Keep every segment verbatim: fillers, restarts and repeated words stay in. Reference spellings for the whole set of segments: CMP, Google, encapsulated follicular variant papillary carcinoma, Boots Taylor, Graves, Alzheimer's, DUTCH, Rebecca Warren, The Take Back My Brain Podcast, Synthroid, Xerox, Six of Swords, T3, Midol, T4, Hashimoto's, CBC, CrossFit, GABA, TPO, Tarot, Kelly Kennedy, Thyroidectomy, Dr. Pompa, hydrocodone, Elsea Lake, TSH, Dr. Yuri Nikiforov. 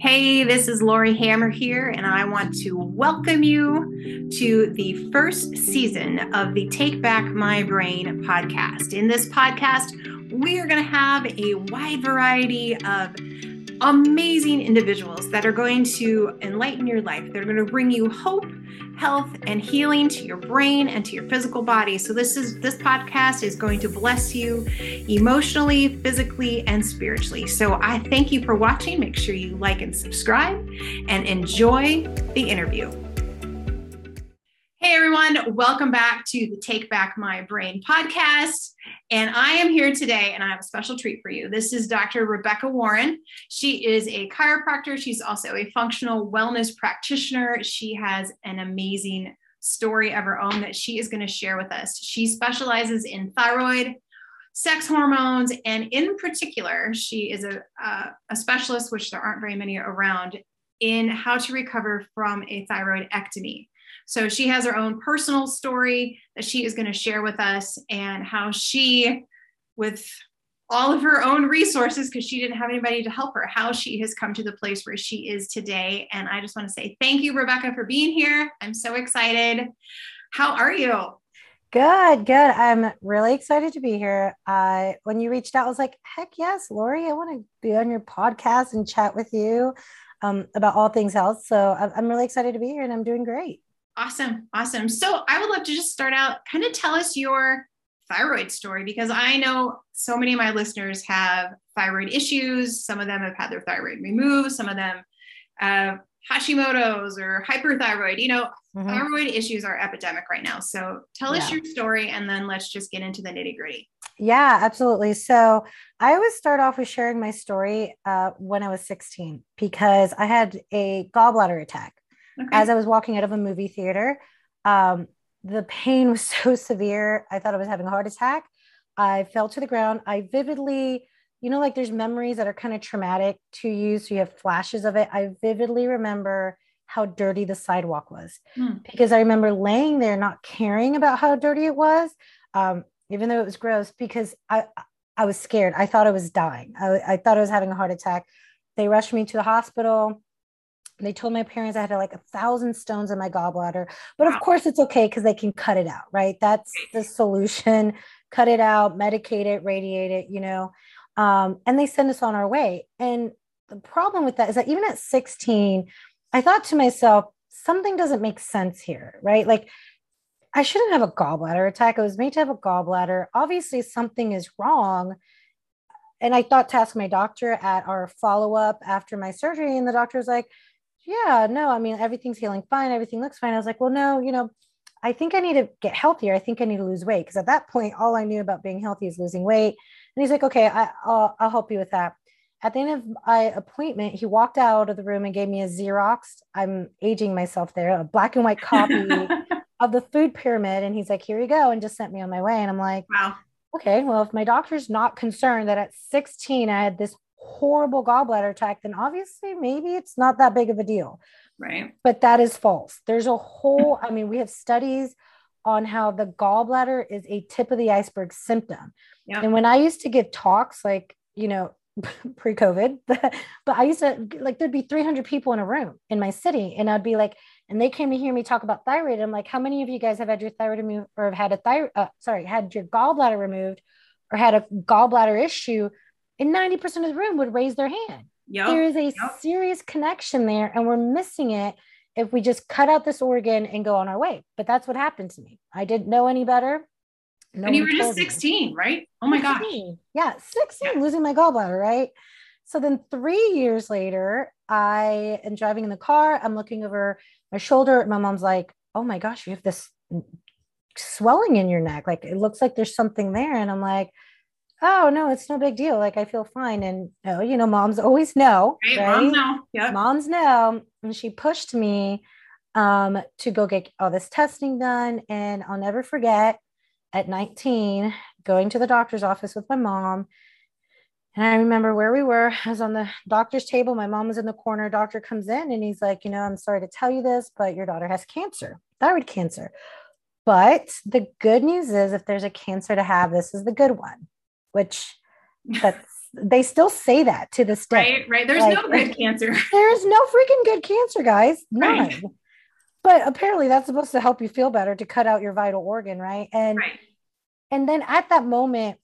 Hey, this is Lori Hammer here, and I want to welcome you to the first season of the Take Back My Brain podcast. In this podcast, we are going to have a wide variety of amazing individuals that are going to enlighten your life. They're going to bring you hope, health, and healing to your brain and to your physical body. So this is this podcast is going to bless you emotionally, physically, and spiritually. So I thank you for watching. Make sure you like and subscribe and enjoy the interview. Hey everyone, welcome back to the Take Back My Brain podcast. And I am here today and I have a special treat for you. This is Doctor Rebecca Warren. She is a chiropractor. She's also a functional wellness practitioner. She has an amazing story of her own that she is going to share with us. She specializes in thyroid, sex hormones, and in particular, she is a, a, a specialist, which there aren't very many around, in how to recover from a thyroidectomy. So she has her own personal story that she is going to share with us and how she, with all of her own resources, because she didn't have anybody to help her, how she has come to the place where she is today. And I just want to say thank you, Rebecca, for being here. I'm so excited. How are you? Good, good. I'm really excited to be here. Uh, when you reached out, I was like, heck yes, Lori, I want to be on your podcast and chat with you um, about all things health. So I'm really excited to be here and I'm doing great. Awesome. Awesome. So I would love to just start out, kind of tell us your thyroid story, because I know so many of my listeners have thyroid issues. Some of them have had their thyroid removed. Some of them have Hashimoto's or hyperthyroid, you know, mm-hmm. thyroid issues are epidemic right now. So tell yeah. us your story and then let's just get into the nitty gritty. Yeah, absolutely. So I always start off with sharing my story uh, when I was sixteen, because I had a gallbladder attack. Okay. As I was walking out of a movie theater, um, the pain was so severe. I thought I was having a heart attack. I fell to the ground. I vividly, you know, like there's memories that are kind of traumatic to you. So you have flashes of it. I vividly remember how dirty the sidewalk was mm. because I remember laying there, not caring about how dirty it was. Um, even though it was gross, because I, I was scared. I thought I was dying. I, I thought I was having a heart attack. They rushed me to the hospital. They told my parents I had like a thousand stones in my gallbladder, but of course it's okay because they can cut it out, right? That's the solution. Cut it out, medicate it, radiate it, you know, um, and they send us on our way. And the problem with that is that even at sixteen, I thought to myself, something doesn't make sense here, right? Like I shouldn't have a gallbladder attack. I was made to have a gallbladder. Obviously something is wrong. And I thought to ask my doctor at our follow-up after my surgery, and the doctor was like, yeah, no, I mean, everything's healing fine. Everything looks fine. I was like, well, no, you know, I think I need to get healthier. I think I need to lose weight. Cause at that point, all I knew about being healthy is losing weight. And he's like, okay, I, I'll, I'll help you with that. At the end of my appointment, he walked out of the room and gave me a Xerox. I'm aging myself there, a black and white copy of the food pyramid. And he's like, here you go. And just sent me on my way. And I'm like, wow. Okay, well, if my doctor's not concerned that at sixteen, I had this horrible gallbladder attack, then obviously maybe it's not that big of a deal. Right. But that is false. There's a whole, I mean, we have studies on how the gallbladder is a tip of the iceberg symptom. Yep. And when I used to give talks, like, you know, pre-COVID, but, but I used to like, there'd be three hundred people in a room in my city. And I'd be like, and they came to hear me talk about thyroid. And I'm like, how many of you guys have had your thyroid removed or have had a thyroid, uh, sorry, had your gallbladder removed or had a gallbladder issue? And ninety percent of the room would raise their hand. Yep. There is a yep. serious connection there, and we're missing it if we just cut out this organ and go on our way. But that's what happened to me. I didn't know any better. No and you were just sixteen, me. Right? Oh my gosh. Yeah, sixteen, yeah. Losing my gallbladder, right? So then three years later, I am driving in the car. I'm looking over my shoulder. My mom's like, oh my gosh, you have this swelling in your neck. Like, it looks like there's something there. And I'm like, oh no, it's no big deal. Like I feel fine. And no, you know, moms always know, right? Right? Moms know. Yep. Moms know. And she pushed me, um, to go get all this testing done. And I'll never forget at nineteen, going to the doctor's office with my mom. And I remember where we were, I was on the doctor's table. My mom was in the corner. Doctor comes in and he's like, you know, I'm sorry to tell you this, but your daughter has cancer, thyroid cancer. But the good news is if there's a cancer to have, this is the good one. Which that's they still say that to this day. Right, right. There's like, no good cancer. There's no freaking good cancer, guys. None. Right. But apparently that's supposed to help you feel better, to cut out your vital organ, right? And right. And then at that moment,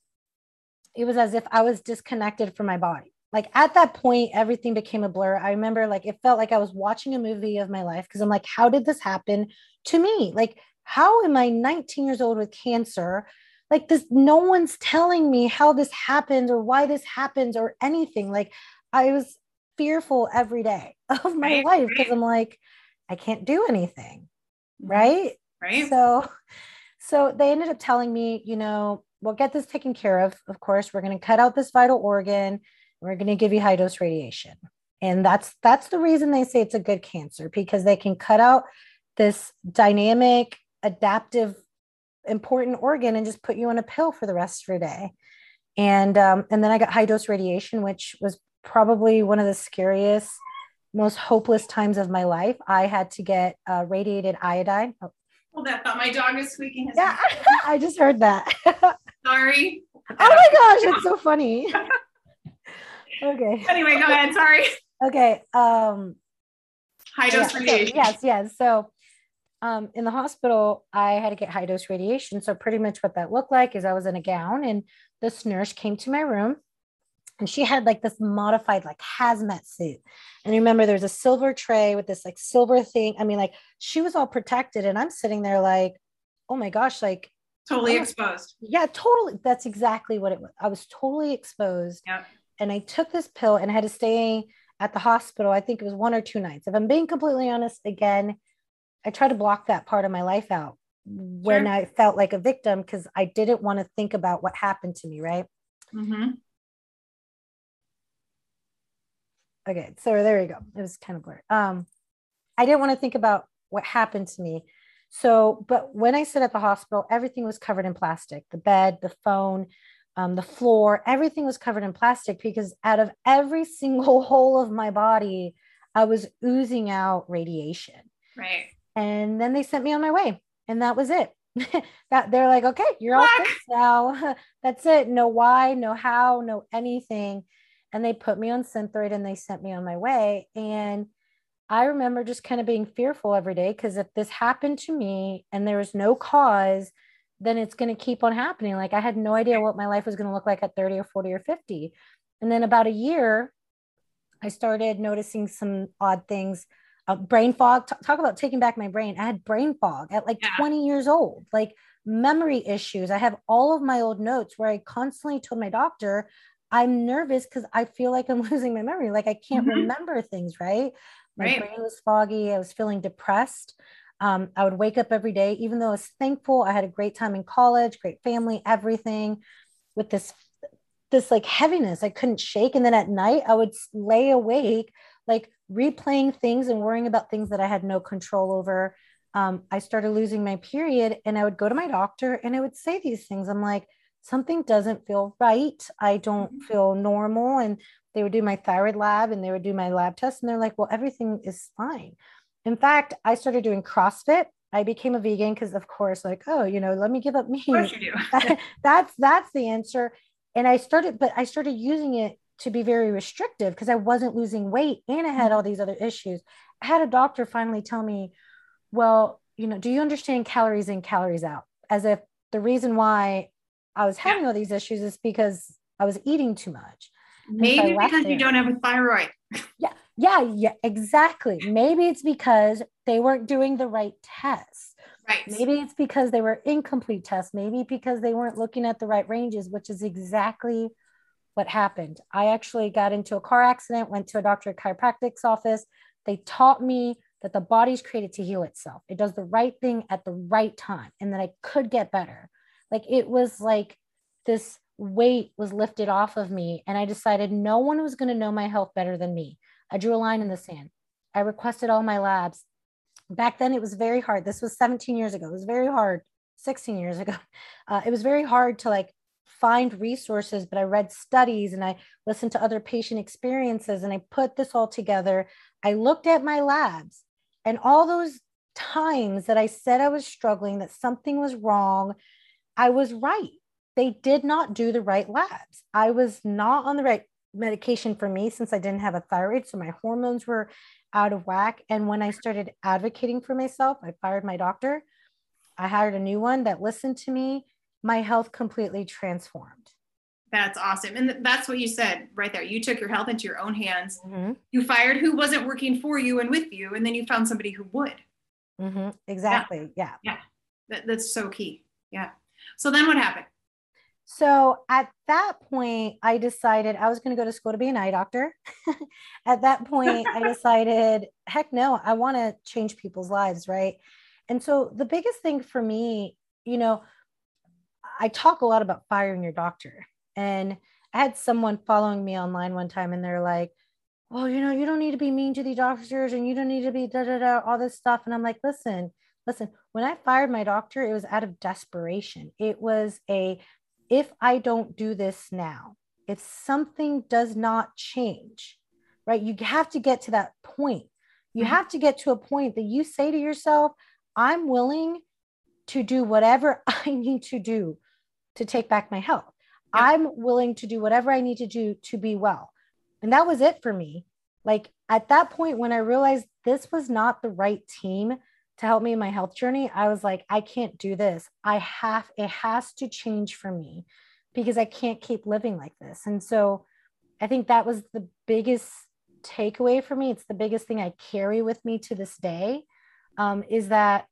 it was as if I was disconnected from my body. Like at that point, everything became a blur. I remember like, it felt like I was watching a movie of my life. Cause I'm like, how did this happen to me? Like, how am I nineteen years old with cancer? Like this, no one's telling me how this happens or why this happens or anything. Like I was fearful every day of my right, life. Right. Cause I'm like, I can't do anything. Right. Right. So, so they ended up telling me, you know, we'll get this taken care of. Of course, we're going to cut out this vital organ. We're going to give you high dose radiation. And that's, that's the reason they say it's a good cancer, because they can cut out this dynamic, adaptive, important organ and just put you on a pill for the rest of your day. And, um, and then I got high dose radiation, which was probably one of the scariest, most hopeless times of my life. I had to get uh, radiated iodine. Oh. Well, that thought my dog was squeaking. His yeah, I just heard that. Sorry. Oh my gosh. It's so funny. Okay. Anyway, go ahead. Sorry. Okay. Um, high dose yeah, radiation. Yes. Yes. So, um, in the hospital, I had to get high dose radiation. So pretty much what that looked like is I was in a gown and this nurse came to my room and she had like this modified, like hazmat suit. And remember there's a silver tray with this like silver thing. I mean, like she was all protected and I'm sitting there like, oh my gosh, like totally exposed. Yeah, totally. That's exactly what it was. I was totally exposed. Yeah. And I took this pill and I had to stay at the hospital. I think it was one or two nights. If I'm being completely honest, again, I try to block that part of my life out when sure. I felt like a victim, because I didn't want to think about what happened to me. Right. Mm-hmm. Okay. So there you go. It was kind of blurred. Um, I didn't want to think about what happened to me. So, but when I sit at the hospital, everything was covered in plastic, the bed, the phone, Um, the floor, everything was covered in plastic, because out of every single hole of my body, I was oozing out radiation. Right. And then they sent me on my way and that was it. that they're like, okay, you're all fixed now. That's it. No why, no how, no anything. And they put me on Synthroid and they sent me on my way. And I remember just kind of being fearful every day, because if this happened to me and there was no cause, then it's going to keep on happening. Like I had no idea what my life was going to look like at thirty or forty or fifty. And then about a year, I started noticing some odd things, uh, brain fog. T- talk about taking back my brain. I had brain fog at like yeah. twenty years old, like memory issues. I have all of my old notes where I constantly told my doctor, I'm nervous because I feel like I'm losing my memory. Like I can't mm-hmm. remember things, right? My right. brain was foggy. I was feeling depressed. Um, I would wake up every day, even though I was thankful. I had a great time in college, great family, everything, with this, this like heaviness I couldn't shake. And then at night I would lay awake, like replaying things and worrying about things that I had no control over. Um, I started losing my period and I would go to my doctor and I would say these things. I'm like, something doesn't feel right. I don't feel normal. And they would do my thyroid lab and they would do my lab tests. And they're like, well, everything is fine. In fact, I started doing CrossFit. I became a vegan because, of course, like, oh, you know, let me give up meat. Of course you do. that's that's the answer. And I started, but I started using it to be very restrictive because I wasn't losing weight and I had all these other issues. I had a doctor finally tell me, well, you know, do you understand calories in, calories out? As if the reason why I was having yeah. all these issues is because I was eating too much. Maybe because there, you don't have a thyroid. Yeah. Yeah, yeah, exactly. Maybe it's because they weren't doing the right tests. Right. Maybe it's because they were incomplete tests. Maybe because they weren't looking at the right ranges, which is exactly what happened. I actually got into a car accident, went to a doctor at chiropractic's office. They taught me that the body's created to heal itself. It does the right thing at the right time, and that I could get better. Like it was like this weight was lifted off of me, and I decided no one was going to know my health better than me. I drew a line in the sand. I requested all my labs. Back then it was very hard. This was seventeen years ago. It was very hard. sixteen years ago. Uh, it was very hard to like find resources, but I read studies and I listened to other patient experiences and I put this all together. I looked at my labs and all those times that I said I was struggling, that something was wrong, I was right. they did not do the right labs. I was not on the right medication for me since I didn't have a thyroid. So my hormones were out of whack. And when I started advocating for myself, I fired my doctor. I hired a new one that listened to me. My health completely transformed. That's awesome. And th- that's what you said right there. You took your health into your own hands. Mm-hmm. You fired who wasn't working for you and with you. And then you found somebody who would. Mm-hmm. Exactly. Yeah. Yeah. yeah. That, that's so key. Yeah. So then what happened? So at that point, I decided I was going to go to school to be an eye doctor. At that point, I decided, heck no, I want to change people's lives. Right. And so the biggest thing for me, you know, I talk a lot about firing your doctor. And I had someone following me online one time, and they're like, well, you know, you don't need to be mean to the doctors, and you don't need to be da da da, all this stuff. And I'm like, listen, listen, when I fired my doctor, it was out of desperation. It was a, if I don't do this now, if something does not change, right? You have to get to that point. You have to get to a point that you say to yourself, I'm willing to do whatever I need to do to take back my health. Yeah. I'm willing to do whatever I need to do to be well. And that was it for me. Like at that point, when I realized this was not the right team to help me in my health journey, I was like, I can't do this. I have, it has to change for me because I can't keep living like this. And so I think that was the biggest takeaway for me. It's the biggest thing I carry with me to this day, um, is that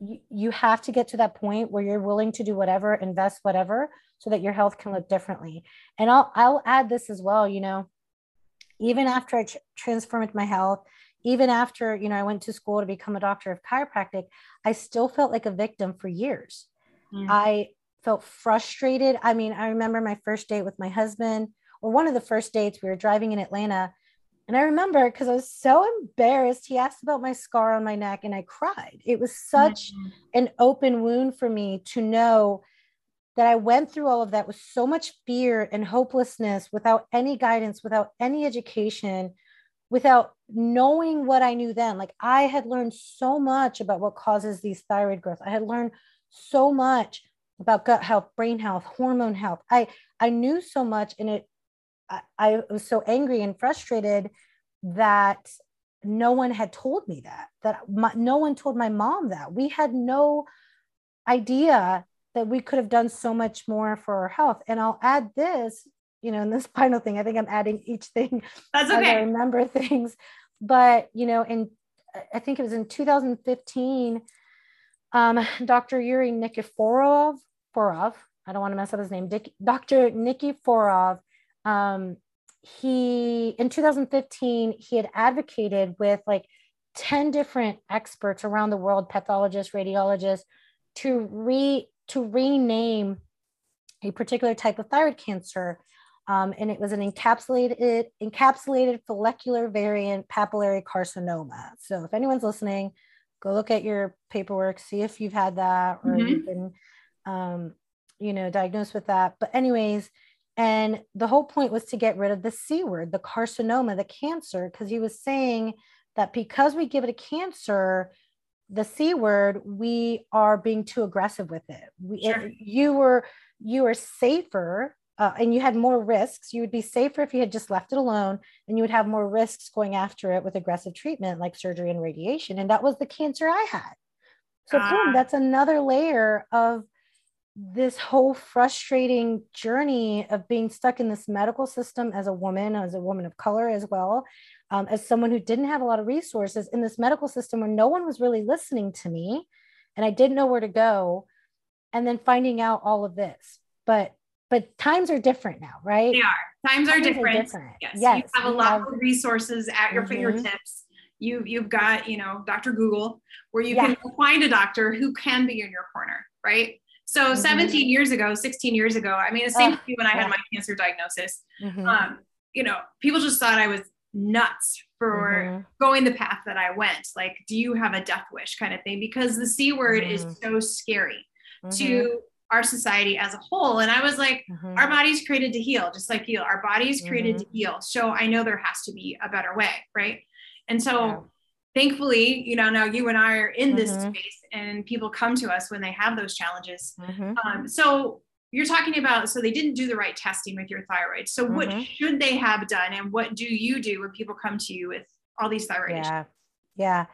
y- you have to get to that point where you're willing to do whatever, invest whatever, so that your health can look differently. And I'll, I'll add this as well. You know, even after I tr- transformed my health, even after, you know, I went to school to become a doctor of chiropractic, I still felt like a victim for years. Yeah. I felt frustrated. I mean, I remember my first date with my husband, or one of the first dates, we were driving in Atlanta. And I remember, because I was so embarrassed, he asked about my scar on my neck, and I cried. It was such yeah. an open wound for me to know that I went through all of that with so much fear and hopelessness, without any guidance, without any education, without knowing what I knew then. Like I had learned so much about what causes these thyroid growth. I had learned so much about gut health, brain health, hormone health. I, I knew so much, and it, I, I was so angry and frustrated that no one had told me that, that my, no one told my mom that. We had no idea that we could have done so much more for our health. And I'll add this, you know, in this final thing, I think I'm adding each thing. That's okay. I remember things, but you know, in, I think it was in two thousand fifteen, um, Doctor Yuri Nikiforov, Forov, I don't want to mess up his name, Dick, Doctor Nikiforov, um, he, in two thousand fifteen, he had advocated with like ten different experts around the world, pathologists, radiologists, to re, to rename a particular type of thyroid cancer. Um, and it was an encapsulated encapsulated follicular variant papillary carcinoma. So if anyone's listening, go look at your paperwork, see if you've had that, or mm-hmm. you've been, um, you know, diagnosed with that. But anyways, and the whole point was to get rid of the C word, the carcinoma, the cancer, because he was saying that because we give it a cancer, the C word, we are being too aggressive with it. We, sure. it, you were, you were safer. Uh, and you had more risks. You would be safer if you had just left it alone, and you would have more risks going after it with aggressive treatment like surgery and radiation. And that was the cancer I had. So ah. boom, that's another layer of this whole frustrating journey of being stuck in this medical system as a woman, as a woman of color as well, um, as someone who didn't have a lot of resources in this medical system where no one was really listening to me and I didn't know where to go. And then finding out all of this, but But times are different now, right? They are. Times, times are, different. are different. Yes. yes. You have a lot have... of resources at your mm-hmm. fingertips. You, you've got, you know, Doctor Google, where you yeah. can find a doctor who can be in your corner, right? So mm-hmm. seventeen years ago, sixteen years ago, I mean, the same oh, when I yeah. had my cancer diagnosis, mm-hmm. um, you know, people just thought I was nuts for mm-hmm. going the path that I went. Like, do you have a death wish kind of thing? Because the C word mm-hmm. is so scary mm-hmm. to our society as a whole. And I was like, mm-hmm. our body's created to heal, just like you, our body's created mm-hmm. to heal. So I know there has to be a better way. Right. And so yeah. thankfully, you know, now you and I are in mm-hmm. this space, and people come to us when they have those challenges. Mm-hmm. Um, so you're talking about, so they didn't do the right testing with your thyroid. So mm-hmm. what should they have done? And what do you do when people come to you with all these thyroid yeah. issues? Yeah.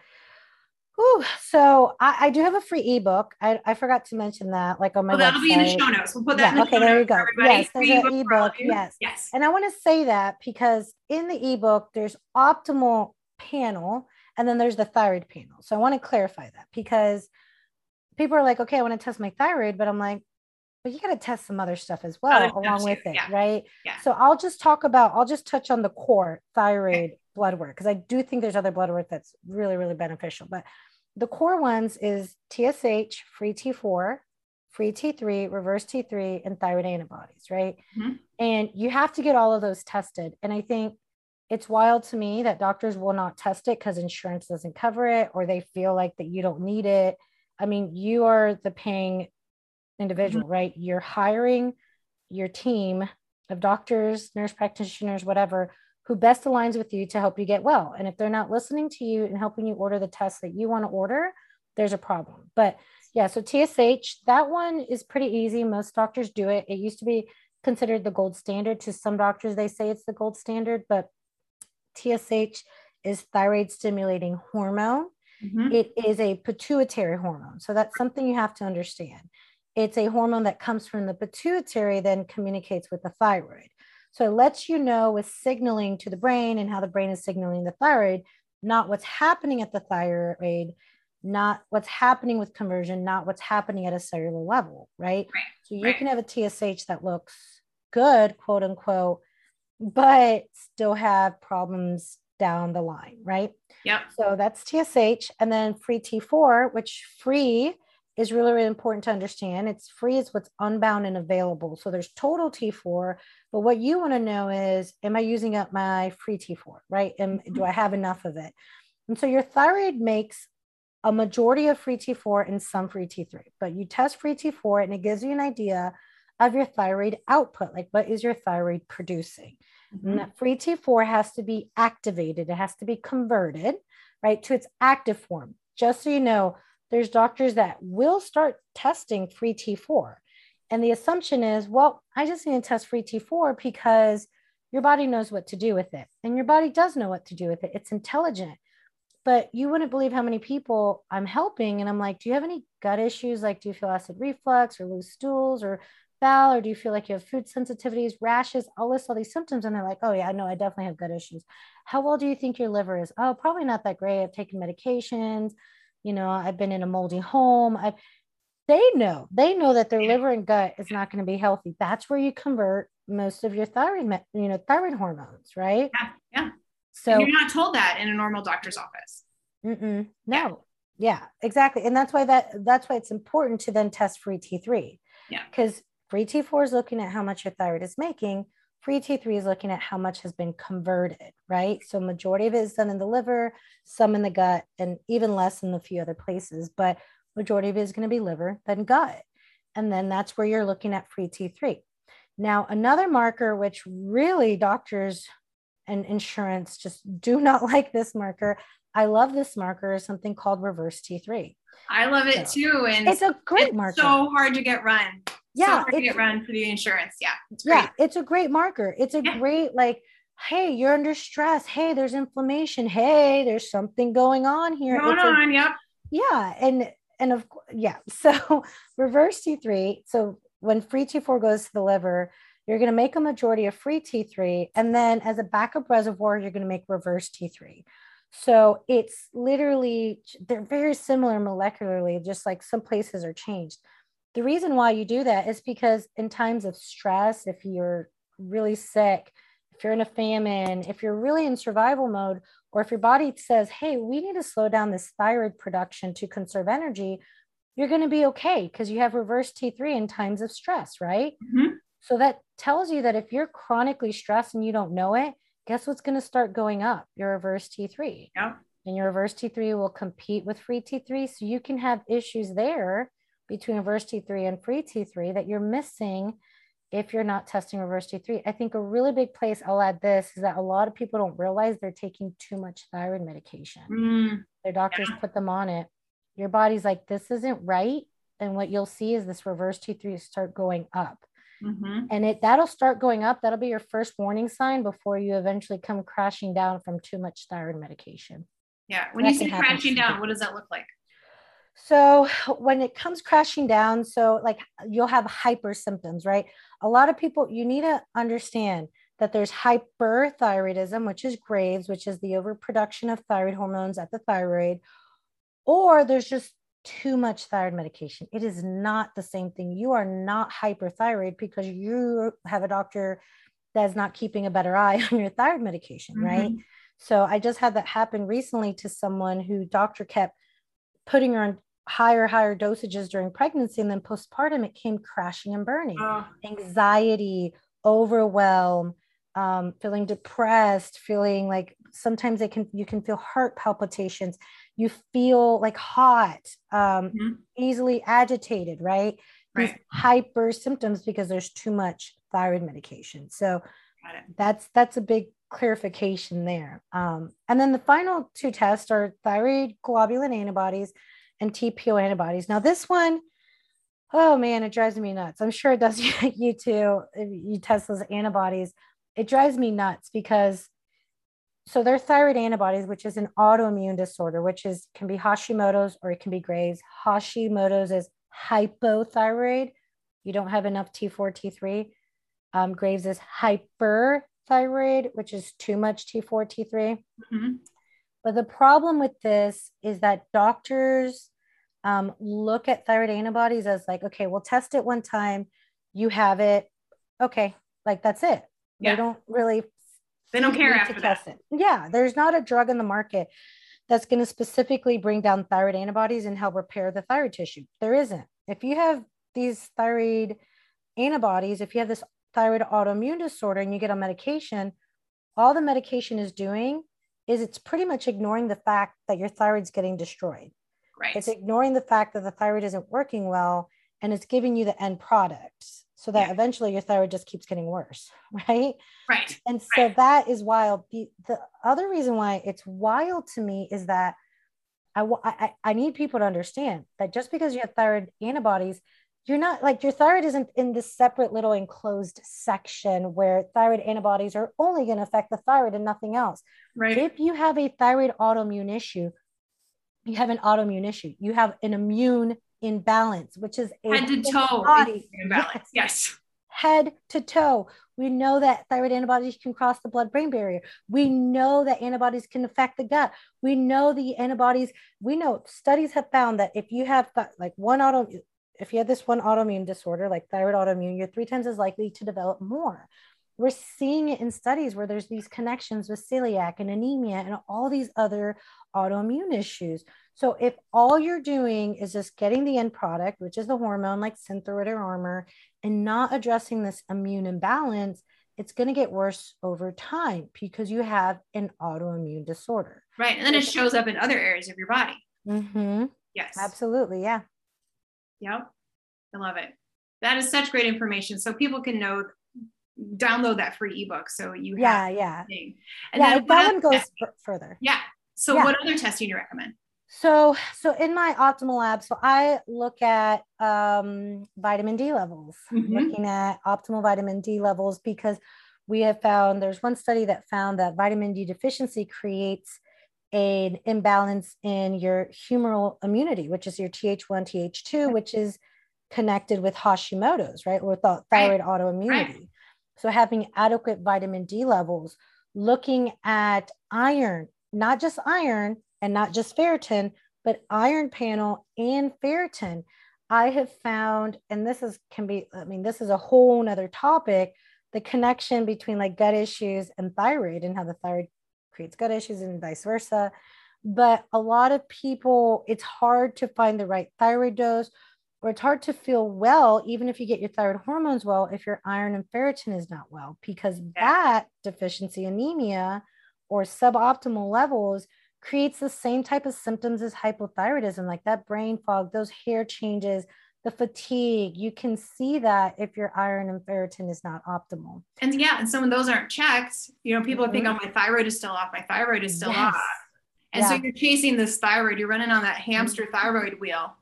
Ooh, so I, I do have a free ebook. I, I forgot to mention that, like on my well, that'll website. Be in the show notes. We'll put that yeah, in the okay, show notes for everybody. Yes, there's an ebook. Yes. yes. And I want to say that because in the ebook, there's optimal panel and then there's the thyroid panel. So I want to clarify that because people are like, okay, I want to test my thyroid, but I'm like, but you got to test some other stuff as well oh, along with it. Yeah. Right. Yeah. So I'll just talk about, I'll just touch on the core thyroid okay. blood work. Cause I do think there's other blood work that's really, really beneficial, but the core ones is T S H, free T four, free T three, reverse T three, and thyroid antibodies. Right. Mm-hmm. And you have to get all of those tested. And I think it's wild to me that doctors will not test it because insurance doesn't cover it, or they feel like that you don't need it. I mean, you are the paying individual, mm-hmm. right? You're hiring your team of doctors, nurse practitioners, whatever, who best aligns with you to help you get well. And if they're not listening to you and helping you order the tests that you want to order, there's a problem. But yeah, so T S H, that one is pretty easy. Most doctors do it. It used to be considered the gold standard. To some doctors, they say it's the gold standard, but T S H is thyroid stimulating hormone. Mm-hmm. It is a pituitary hormone. So that's something you have to understand. It's a hormone that comes from the pituitary, then communicates with the thyroid. So it lets you know with signaling to the brain and how the brain is signaling the thyroid, not what's happening at the thyroid, not what's happening with conversion, not what's happening at a cellular level, right? right. So you right. can have a T S H that looks good, quote unquote, but still have problems down the line, right? Yeah. So that's T S H. And then free T four, which free is really, really important to understand. It's free is what's unbound and available. So there's total T four, but what you want to know is, am I using up my free T four, right? And mm-hmm. do I have enough of it? And so your thyroid makes a majority of free T four and some free T three, but you test free T four and it gives you an idea of your thyroid output. Like what is your thyroid producing? Mm-hmm. And that free T four has to be activated. It has to be converted, right, to its active form. Just so you know, there's doctors that will start testing free T four. And the assumption is, well, I just need to test free T four because your body knows what to do with it. And your body does know what to do with it. It's intelligent, but you wouldn't believe how many people I'm helping. And I'm like, do you have any gut issues? Like, do you feel acid reflux or loose stools or bowel? Or do you feel like you have food sensitivities, rashes, all this, all these symptoms? And they're like, oh yeah, no, I definitely have gut issues. How well do you think your liver is? Oh, probably not that great. I've taken medications. You know, I've been in a moldy home. I've, they know, they know that their liver and gut is not going to be healthy. That's where you convert most of your thyroid, you know, thyroid hormones, right? Yeah. yeah. So and you're not told that in a normal doctor's office. Mm-mm, no. Yeah. yeah, exactly. And that's why that, that's why it's important to then test free T three. Yeah. Because free T four is looking at how much your thyroid is making. Free T three is looking at how much has been converted, right? So majority of it is done in the liver, some in the gut, and even less in a few other places, but majority of it is going to be liver, then gut. And then that's where you're looking at free T three. Now, another marker, which really doctors and insurance just do not like this marker. I love this marker, is something called reverse T three. I love it so, too. And it's a great it's marker. So hard to get run. Yeah. So it's run for the insurance. Yeah. It's yeah. It's a great marker. It's a yeah. great, like, hey, you're under stress. Hey, there's inflammation. Hey, there's something going on here. Going it's on. A, yep. Yeah. And, and of course, yeah. So reverse T three. So when free T four goes to the liver, you're going to make a majority of free T three. And then as a backup reservoir, you're going to make reverse T three. So it's literally, they're very similar molecularly, just like some places are changed. The reason why you do that is because in times of stress, if you're really sick, if you're in a famine, if you're really in survival mode, or if your body says, hey, we need to slow down this thyroid production to conserve energy, you're going to be okay because you have reverse T three in times of stress, right? Mm-hmm. So that tells you that if you're chronically stressed and you don't know it, guess what's going to start going up? Your reverse T three. Yeah. And your reverse T three will compete with free T three. So you can have issues there between reverse T three and free T three that you're missing if you're not testing reverse T three. I think a really big place, I'll add this, is that a lot of people don't realize they're taking too much thyroid medication. Mm. Their doctors yeah. put them on it. Your body's like, this isn't right. And what you'll see is this reverse T three start going up. Mm-hmm. And it that'll start going up. That'll be your first warning sign before you eventually come crashing down from too much thyroid medication. Yeah. When that you say crashing down, what does that look like? So when it comes crashing down, so like you'll have hyper symptoms, right? A lot of people, you need to understand that there's hyperthyroidism, which is Graves, which is the overproduction of thyroid hormones at the thyroid, or there's just too much thyroid medication. It is not the same thing. You are not hyperthyroid because you have a doctor that's not keeping a better eye on your thyroid medication, mm-hmm. right? So I just had that happen recently to someone who doctor kept putting her on higher, higher dosages during pregnancy, and then postpartum, it came crashing and burning. Oh. Anxiety, overwhelm, um, feeling depressed, feeling like sometimes they can, you can feel heart palpitations. You feel like hot, um, mm-hmm. easily agitated, right? These right. hyper symptoms because there's too much thyroid medication. So that's, that's a big clarification there. Um, and then the final two tests are thyroid globulin antibodies and T P O antibodies. Now this one, oh man, it drives me nuts. I'm sure it does you too. If you test those antibodies, it drives me nuts because so they're thyroid antibodies, which is an autoimmune disorder, which is can be Hashimoto's or it can be Graves. Hashimoto's is hypothyroid. You don't have enough T four, T three. Um, Graves is hyperthyroid, which is too much T four, T three. Mm-hmm. But the problem with this is that doctors um, look at thyroid antibodies as like, okay, we'll test it one time. You have it. Okay. Like that's it. Yeah. They don't really They don't care after that. It. Yeah. There's not a drug in the market that's going to specifically bring down thyroid antibodies and help repair the thyroid tissue. There isn't. If you have these thyroid antibodies, if you have this thyroid autoimmune disorder and you get on medication, all the medication is doing is it's pretty much ignoring the fact that your thyroid's getting destroyed. Right. It's ignoring the fact that the thyroid isn't working well, and it's giving you the end product. So that yeah. eventually your thyroid just keeps getting worse, right? Right. And so right. that is wild. The, the other reason why it's wild to me is that I, I, I need people to understand that just because you have thyroid antibodies, you're not like your thyroid isn't in this separate little enclosed section where thyroid antibodies are only going to affect the thyroid and nothing else. Right. If you have a thyroid autoimmune issue, you have an autoimmune issue. You have an immune imbalance, which is a head to toe body imbalance. Yes. Head to toe. We know that thyroid antibodies can cross the blood-brain barrier. We know that antibodies can affect the gut. We know the antibodies, we know studies have found that if you have got like one auto, if you have this one autoimmune disorder, like thyroid autoimmune, you're three times as likely to develop more. We're seeing it in studies where there's these connections with celiac and anemia and all these other autoimmune issues. So if all you're doing is just getting the end product, which is the hormone like Synthroid or Armor, and not addressing this immune imbalance, it's going to get worse over time because you have an autoimmune disorder. Right. And then it shows up in other areas of your body. Mm-hmm. Yes. Absolutely. Yeah. Yep. I love it. That is such great information. So people can know, download that free ebook. So you have yeah, yeah. Thing. And yeah, then that one goes f- further. Yeah. So yeah. What other testing do you recommend? So, so in my optimal lab, so I look at um, vitamin D levels, mm-hmm. looking at optimal vitamin D levels, because we have found there's one study that found that vitamin D deficiency creates an imbalance in your humoral immunity, which is your T H one, T H two, which is connected with Hashimoto's, right? Or th- thyroid right. autoimmunity. Right. So having adequate vitamin D levels, looking at iron, not just iron, and not just ferritin, but iron panel and ferritin. I have found, and this is can be, I mean, this is a whole nother topic, the connection between like gut issues and thyroid and how the thyroid creates gut issues and vice versa. But a lot of people, it's hard to find the right thyroid dose, or it's hard to feel well, even if you get your thyroid hormones well, if your iron and ferritin is not well, because that deficiency anemia or suboptimal levels creates the same type of symptoms as hypothyroidism, like that brain fog, those hair changes, the fatigue. You can see that if your iron and ferritin is not optimal. And yeah, and so when those aren't checked, you know, people mm-hmm. think, oh, my thyroid is still off, my thyroid is still yes. off. And yeah. so you're chasing this thyroid, you're running on that hamster mm-hmm. thyroid wheel.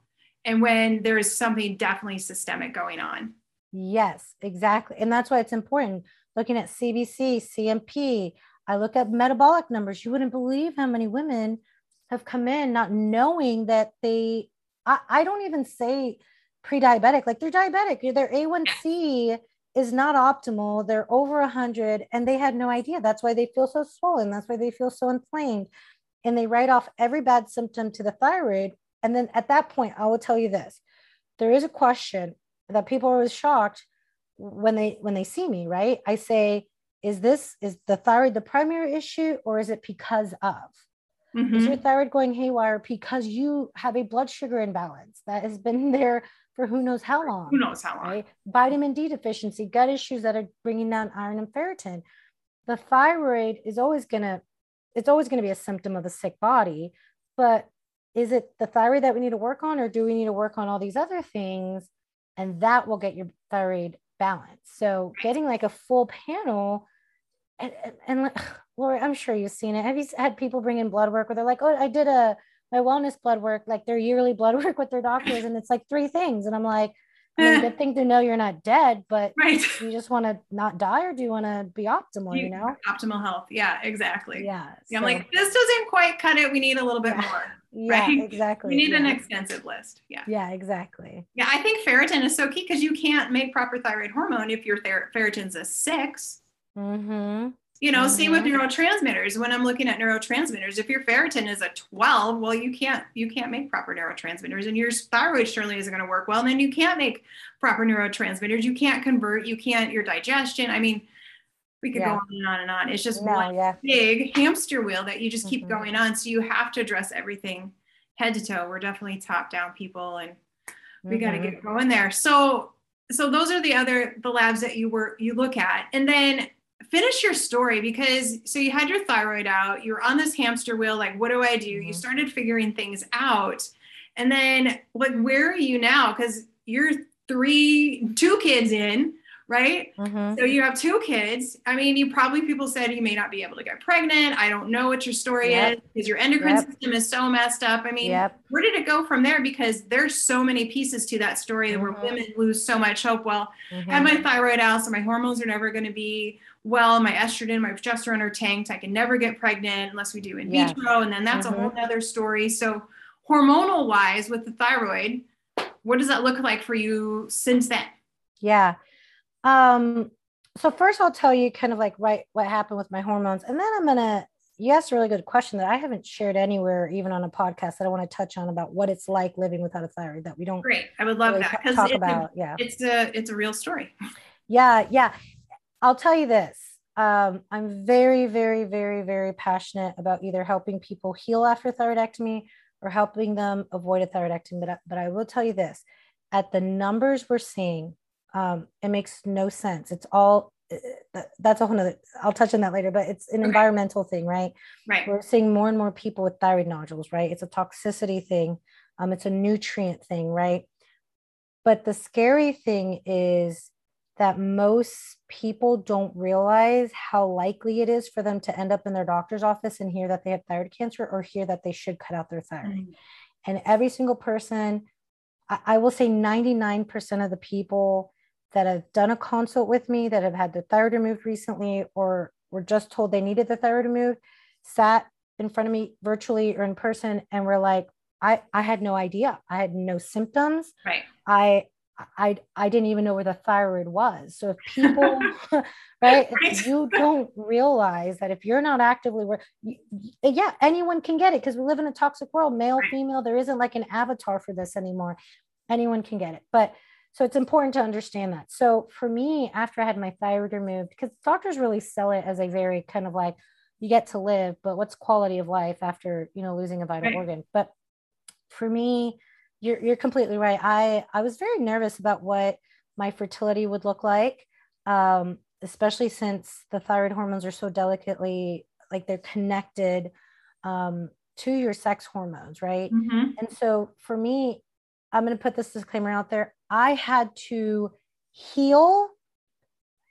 And when there is something definitely systemic going on. Yes, exactly. And that's why it's important looking at C B C, C M P. I look at metabolic numbers. You wouldn't believe how many women have come in not knowing that they, I, I don't even say pre-diabetic, like they're diabetic, their A one C is not optimal. They're over one hundred and they had no idea. That's why they feel so swollen. That's why they feel so inflamed. And they write off every bad symptom to the thyroid. And then at that point, I will tell you this, there is a question that people are always shocked when they, when they see me, right? I say, is this, is the thyroid the primary issue or is it because of? Mm-hmm. Is your thyroid going haywire because you have a blood sugar imbalance that has been there for who knows how long? Who knows how long? Right? Vitamin D deficiency, gut issues that are bringing down iron and ferritin. The thyroid is always going to, it's always going to be a symptom of a sick body, but is it the thyroid that we need to work on, or do we need to work on all these other things? And that will get your thyroid balanced. So getting like a full panel and, and, and like, Lori, I'm sure you've seen it. Have you had people bring in blood work where they're like, oh, I did a, my wellness blood work, like their yearly blood work with their doctors. And it's like three things. And I'm like, I mean, good thing to know you're not dead, but right. You just want to not die, or do you want to be optimal, you, you know? Optimal health. Yeah, exactly. Yeah. So, I'm like, this doesn't quite cut it. We need a little bit yeah. more. Yeah, right? Exactly. We need yeah. an extensive list. Yeah. Yeah, exactly. Yeah. I think ferritin is so key because you can't make proper thyroid hormone if your ther- ferritin's a six. Mm-hmm. You know, mm-hmm. same with neurotransmitters. When I'm looking at neurotransmitters, if your ferritin is a twelve, well, you can't, you can't make proper neurotransmitters, and your thyroid surely isn't going to work well. And then you can't make proper neurotransmitters. You can't convert, you can't, your digestion. I mean, we could yeah. go on and on and on. It's just no, one yeah. big hamster wheel that you just keep mm-hmm. going on. So you have to address everything head to toe. We're definitely top down people, and we mm-hmm. got to get going there. So, so those are the other, the labs that you were, you look at, and then finish your story, because so you had your thyroid out, you're on this hamster wheel. Like, what do I do? Mm-hmm. You started figuring things out. And then like, where are you now? Cause you're three, two kids in, right? Mm-hmm. So you have two kids. I mean, you probably, people said you may not be able to get pregnant. I don't know what your story yep. is, because your endocrine yep. system is so messed up. I mean, yep. where did it go from there? Because there's so many pieces to that story mm-hmm. where women lose so much hope. Well, mm-hmm. I had my thyroid out, so my hormones are never going to be well, my estrogen, my progesterone are tanked. I can never get pregnant unless we do in yes. vitro. And then that's mm-hmm. a whole other story. So hormonal wise with the thyroid, what does that look like for you since then? Yeah. Um, so first I'll tell you kind of like right what happened with my hormones. And then I'm going to, you asked a really good question that I haven't shared anywhere, even on a podcast, that I want to touch on about what it's like living without a thyroid that we don't. Great. I would love really that. T- talk it's about. A, yeah. It's a, it's a real story. Yeah. Yeah. I'll tell you this, um, I'm very, very, very, very passionate about either helping people heal after thyroidectomy or helping them avoid a thyroidectomy. But, but I will tell you this, at the numbers we're seeing, um, it makes no sense. It's all, that's a whole nother, I'll touch on that later, but it's an okay. environmental thing, right? Right. We're seeing more and more people with thyroid nodules, right? It's a toxicity thing. Um, it's a nutrient thing, right? But the scary thing is that most people don't realize how likely it is for them to end up in their doctor's office and hear that they have thyroid cancer, or hear that they should cut out their thyroid. Mm-hmm. And every single person, I, I will say ninety-nine percent of the people that have done a consult with me that have had their thyroid removed recently, or were just told they needed the thyroid removed, sat in front of me virtually or in person and were like, I, I had no idea. I had no symptoms. Right. I, I, I didn't even know where the thyroid was. So if people, right, if you don't realize that if you're not actively work, yeah, anyone can get it, because we live in a toxic world, male, female, there isn't like an avatar for this anymore. Anyone can get it. But so it's important to understand that. So for me, after I had my thyroid removed, because doctors really sell it as a very kind of like, you get to live, but what's quality of life after, you know, losing a vital right. organ. But for me, You're you're completely right. I, I was very nervous about what my fertility would look like, um, especially since the thyroid hormones are so delicately, like they're connected um, to your sex hormones, right? Mm-hmm. And so for me, I'm going to put this disclaimer out there. I had to heal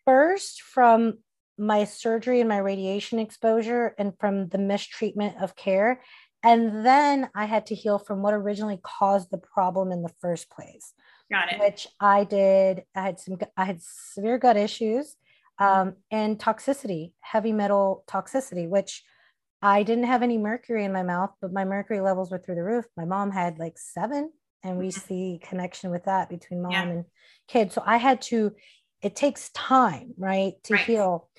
first from my surgery and my radiation exposure and from the mistreatment of care. And then I had to heal from what originally caused the problem in the first place. Got it. Which I did. I had some, I had severe gut issues, um, and toxicity, heavy metal toxicity, which I didn't have any mercury in my mouth, but my mercury levels were through the roof. My mom had like seven, and we see connection with that between mom yeah. and kid. So I had to, it takes time, right, to right. heal.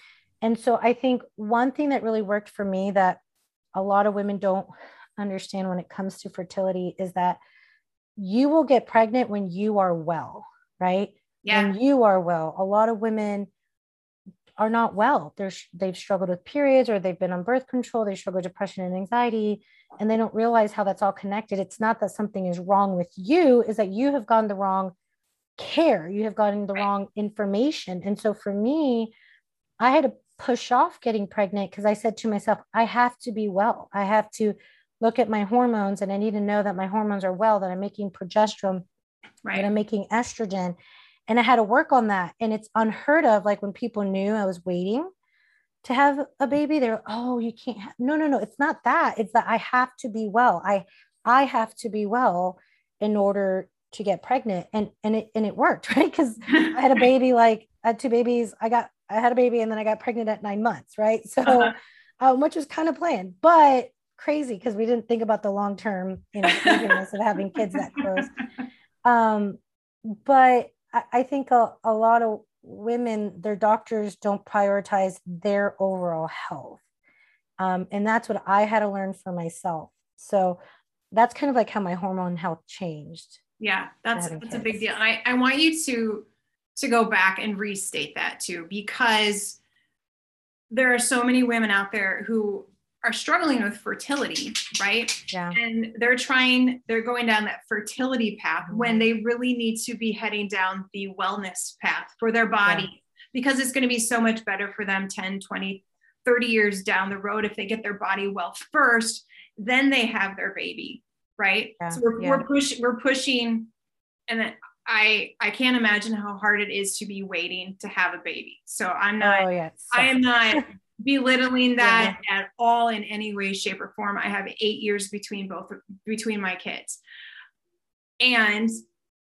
And so I think one thing that really worked for me that a lot of women don't understand when it comes to fertility is that you will get pregnant when you are well, right? Yeah. When you are well. A lot of women are not well. They're, they've struggled with periods, or they've been on birth control. They struggle with depression and anxiety, and they don't realize how that's all connected. It's not that something is wrong with you, is that you have gotten the wrong care. You have gotten the right. wrong information. And so for me, I had to push off getting pregnant because I said to myself, I have to be well. I have to look at my hormones, and I need to know that my hormones are well, that I'm making progesterone, right. that I'm making estrogen. And I had to work on that. And it's unheard of. Like when people knew I was waiting to have a baby, they're, oh, you can't have, no, no, no. It's not that. It's that I have to be well. I, I have to be well in order to get pregnant. And, and it, and it worked, right? Cause I had a baby, like I had two babies. I got, I had a baby and then I got pregnant at nine months. Right. So, uh-huh. um, which was kind of planned, but crazy. Cause we didn't think about the long-term, you know, of having kids that close. Um, but I think a, a lot of women, their doctors don't prioritize their overall health. Um, and that's what I had to learn for myself. So that's kind of like how my hormone health changed. Yeah, that's that's kids. a big deal. And I, I want you to, to go back and restate that too, because there are so many women out there who are struggling with fertility, right? Yeah. And they're trying, they're going down that fertility path mm-hmm. when they really need to be heading down the wellness path for their body, yeah. because it's going to be so much better for them ten, twenty, thirty years down the road if they get their body well first, then they have their baby, right? Yeah. So we're, yeah. we're pushing, we're pushing. And then I, I can't imagine how hard it is to be waiting to have a baby. So I'm not, oh, yeah. so- I am not, belittling that yeah. at all in any way, shape, or form. I have eight years between both between my kids, and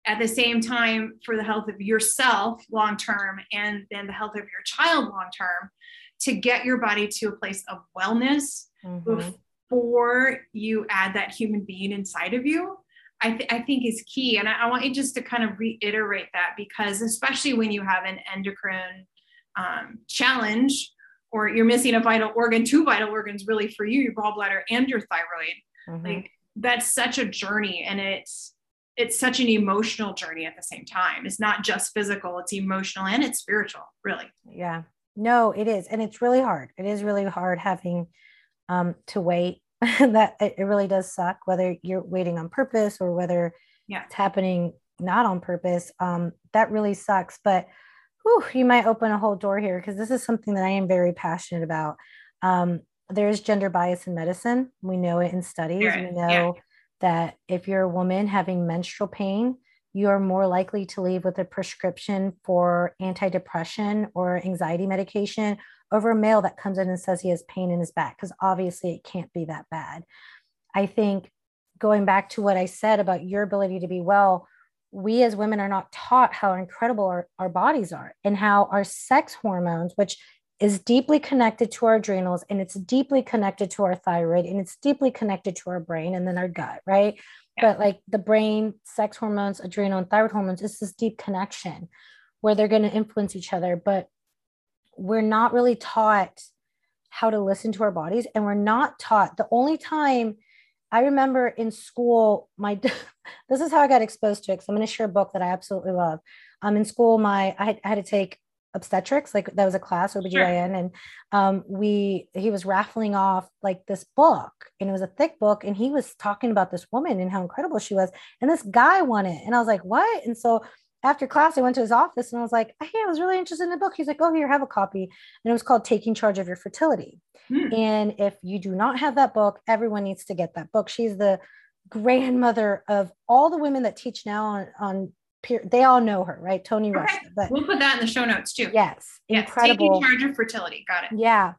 at the same time, for the health of yourself long term, and then the health of your child long term, to get your body to a place of wellness mm-hmm. before you add that human being inside of you, I, th- I think is key. And I, I want you just to kind of reiterate that, because especially when you have an endocrine um, challenge, or you're missing a vital organ, two vital organs really for you, your gallbladder and your thyroid. Mm-hmm. Like that's such a journey, and it's, it's such an emotional journey at the same time. It's not just physical, it's emotional and it's spiritual, really. Yeah, no, it is. And it's really hard. It is really hard having um, to wait. That it really does suck, whether you're waiting on purpose or whether yeah. it's happening not on purpose. Um, that really sucks. But whew, you might open a whole door here, because this is something that I am very passionate about. Um, there is gender bias in medicine. We know it in studies. Yeah, we know yeah. that if you're a woman having menstrual pain, you are more likely to leave with a prescription for antidepressant or anxiety medication over a male that comes in and says he has pain in his back, because obviously it can't be that bad. I think going back to what I said about your ability to be well, we as women are not taught how incredible our, our bodies are, and how our sex hormones, which is deeply connected to our adrenals, and it's deeply connected to our thyroid, and it's deeply connected to our brain and then our gut, right? Yeah. But like the brain, sex hormones, adrenal and thyroid hormones, it's this deep connection where they're going to influence each other. But we're not really taught how to listen to our bodies, and we're not taught. The only time I remember in school, my, this is how I got exposed to it. Cause I'm going to share a book that I absolutely love. Um, in school, my, I had, I had to take obstetrics. Like that was a class, O B G Y N. Sure. And, um, we, he was raffling off like this book, and it was a thick book. And he was talking about this woman and how incredible she was. And this guy won it. And I was like, what? And so after class, I went to his office and I was like, hey, I was really interested in the book. He's like, oh, here, have a copy. And it was called Taking Charge of Your Fertility. Hmm. And if you do not have that book, everyone needs to get that book. She's the grandmother of all the women that teach now on, on peer, they all know her, right? Toni Russia. Okay. But we'll put that in the show notes too. Yes. Yes. Incredible. Taking Charge of Fertility. Got it. Yeah.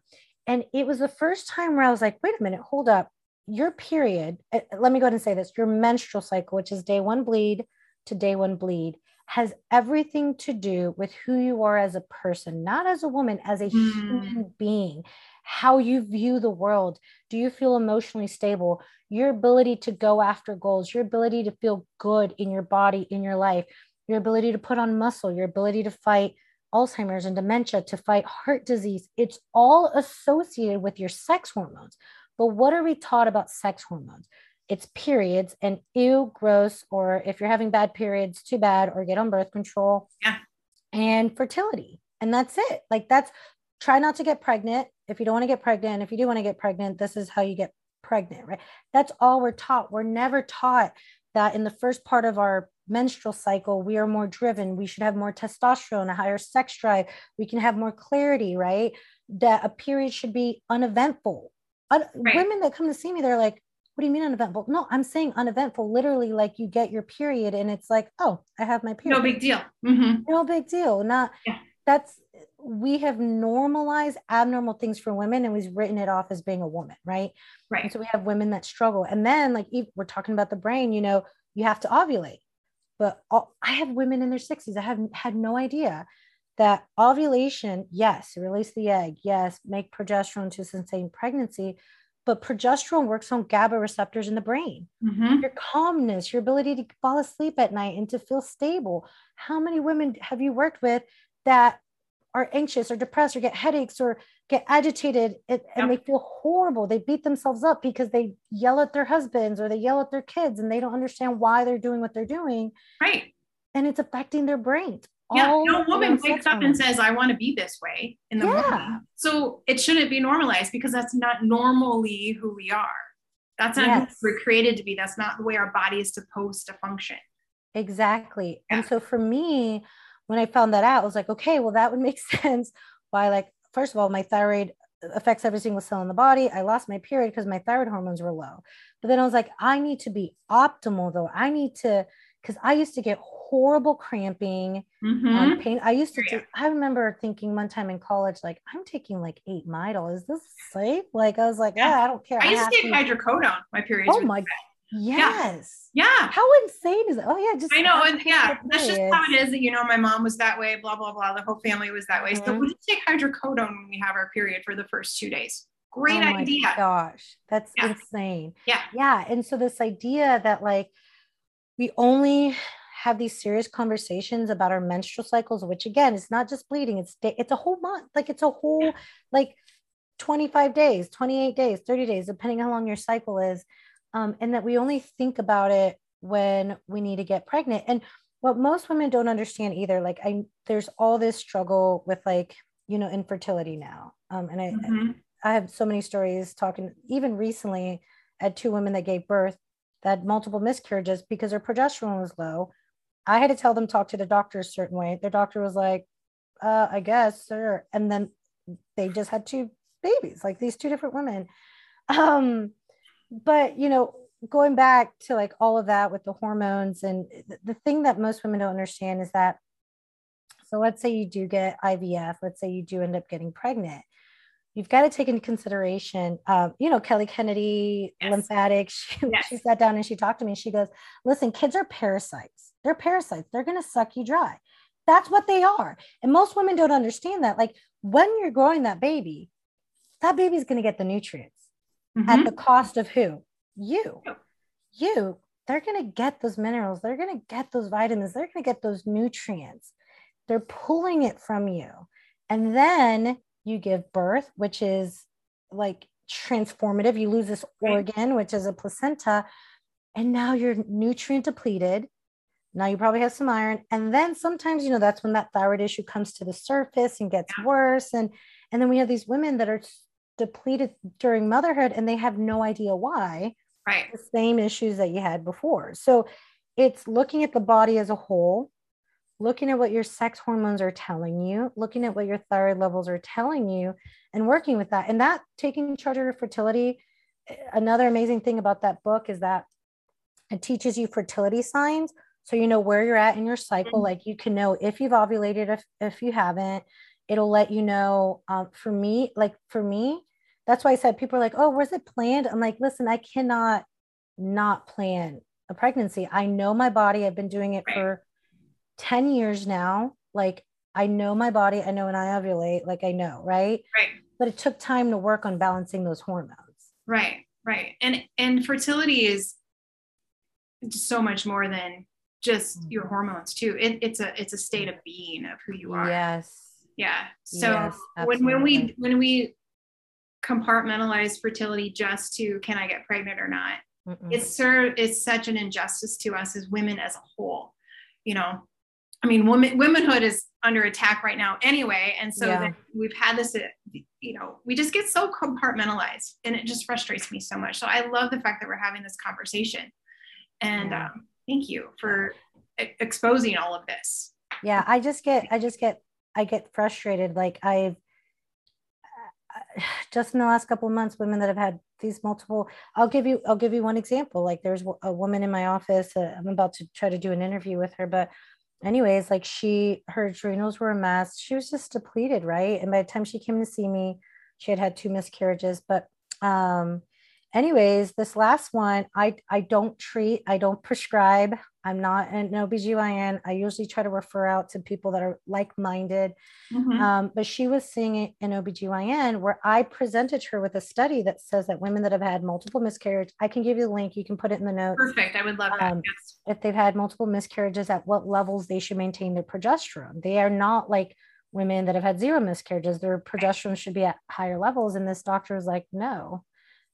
And it was the first time where I was like, wait a minute, hold up. Your period, let me go ahead and say this, your menstrual cycle, which is day one bleed, to day one bleed has everything to do with who you are as a person, not as a woman, as a mm. human being, how you view the world. Do you feel emotionally stable? Your ability to go after goals, your ability to feel good in your body, in your life, your ability to put on muscle, your ability to fight Alzheimer's and dementia, to fight heart disease. It's all associated with your sex hormones. But what are we taught about sex hormones? It's periods and ew, gross, or if you're having bad periods, too bad, or get on birth control. Yeah. And fertility. And that's it. Like that's, try not to get pregnant. If you don't want to get pregnant, if you do want to get pregnant, this is how you get pregnant, right? That's all we're taught. We're never taught that in the first part of our menstrual cycle, we are more driven. We should have more testosterone, a higher sex drive. We can have more clarity, right? That a period should be uneventful. Un- right. Women that come to see me, they're like, what do you mean uneventful? No, I'm saying uneventful, literally like you get your period and it's like, oh, I have my period. No big deal. Mm-hmm. No big deal. Not yeah. that's, we have normalized abnormal things for women and we've written it off as being a woman, right? Right. And so we have women that struggle. And then like, we're talking about the brain, you know, you have to ovulate, but all, I have women in their sixties. I haven't had no idea that ovulation, yes, release the egg. Yes. Make progesterone to sustain pregnancy, but progesterone works on GABA receptors in the brain, mm-hmm. your calmness, your ability to fall asleep at night and to feel stable. How many women have you worked with that are anxious or depressed or get headaches or get agitated and, and yep. they feel horrible? They beat themselves up because they yell at their husbands or they yell at their kids and they don't understand why they're doing what they're doing. Right. And it's affecting their brains. Yeah, all no woman wakes up and says, I want to be this way in the yeah. morning. So it shouldn't be normalized because that's not normally who we are. That's not yes. who we're created to be. That's not the way our body is supposed to function. Exactly. Yeah. And so for me, when I found that out, I was like, okay, well, that would make sense. Why? Like, first of all, my thyroid affects every single cell in the body. I lost my period because my thyroid hormones were low. But then I was like, I need to be optimal though. I need to, because I used to get horrible cramping, mm-hmm. um, pain. I used to, yeah. do, I remember thinking one time in college, like I'm taking like eight Midol. Is this safe? Like, I was like, yeah, oh, I don't care. I, I used to take to... hydrocodone. My period. Oh my God. Yes. Yeah. yeah. How insane is that? Oh yeah. Just I know. And yeah, that's just how it is that, you know, my mom was that way, blah, blah, blah. The whole family was that way. Mm-hmm. So we just take hydrocodone when we have our period for the first two days. Great oh idea. My gosh. That's yeah. insane. Yeah. Yeah. And so this idea that like, we only have these serious conversations about our menstrual cycles, which again, it's not just bleeding. It's, it's a whole month. Like it's a whole, yeah. like twenty-five days, twenty-eight days, thirty days, depending how long your cycle is. Um, and that we only think about it when we need to get pregnant. And what most women don't understand either, like I, there's all this struggle with like, you know, infertility now. Um, and I, mm-hmm. I have so many stories talking, even recently at two women that gave birth that had multiple miscarriages because their progesterone was low. I had to tell them, talk to the doctor a certain way. Their doctor was like, uh, I guess, sir. And then they just had two babies, like these two different women. Um, But, you know, going back to like all of that with the hormones and th- the thing that most women don't understand is that, so let's say you do get I V F, let's say you do end up getting pregnant. You've got to take into consideration, um, you know, Kelly Kennedy, yes. lymphatic, she, yes. she sat down and she talked to me and she goes, listen, kids are parasites. They're parasites. They're going to suck you dry. That's what they are. And most women don't understand that. Like when you're growing that baby, that baby's going to get the nutrients. Mm-hmm. At the cost of who? You, you, they're going to get those minerals. They're going to get those vitamins. They're going to get those nutrients. They're pulling it from you. And then you give birth, which is like transformative. You lose this organ, which is a placenta. And now you're nutrient depleted. Now you probably have some iron. And then sometimes, you know, that's when that thyroid issue comes to the surface and gets worse. And, and then we have these women that are depleted during motherhood and they have no idea why, right? The same issues that you had before. So it's looking at the body as a whole, looking at what your sex hormones are telling you, looking at what your thyroid levels are telling you and working with that. And that taking charge of your fertility. Another amazing thing about that book is that it teaches you fertility signs. So you know where you're at in your cycle. Mm-hmm. Like you can know if you've ovulated, if, if you haven't, it'll let you know. Um, for me, like for me, that's why I said people are like, oh, was it planned? I'm like, listen, I cannot not plan a pregnancy. I know my body. I've been doing it for ten years now. Like, I know my body. I know when I ovulate, like I know, right? Right. But it took time to work on balancing those hormones. Right. Right. And, and fertility is so much more than just mm-hmm. your hormones too. It, it's a, it's a state of being of who you are. Yes. Yeah. So yes, when, when we, when we compartmentalize fertility just to, can I get pregnant or not? Mm-mm. It's served, it's such an injustice to us as women as a whole, you know, I mean, woman, womanhood is under attack right now anyway. And so yeah. then we've had this, you know, we just get so compartmentalized and it just frustrates me so much. So I love the fact that we're having this conversation and yeah. um, thank you for e- exposing all of this. Yeah. I just get, I just get, I get frustrated. Like I've uh, just in the last couple of months, women that have had these multiple, I'll give you, I'll give you one example. Like there's a woman in my office, uh, I'm about to try to do an interview with her, but anyways, like she, her adrenals were a mess. She was just depleted. Right. And by the time she came to see me, she had had two miscarriages, but, um, anyways, this last one, I, I don't treat, I don't prescribe. I'm not an O B G Y N. I usually try to refer out to people that are like-minded. Mm-hmm. Um, but she was seeing an O B G Y N where I presented her with a study that says that women that have had multiple miscarriages, I can give you the link. You can put it in the notes. Perfect. I would love that. Um, yes. If they've had multiple miscarriages, at what levels they should maintain their progesterone. They are not like women that have had zero miscarriages. Their progesterone should be at higher levels. And this doctor was like, no.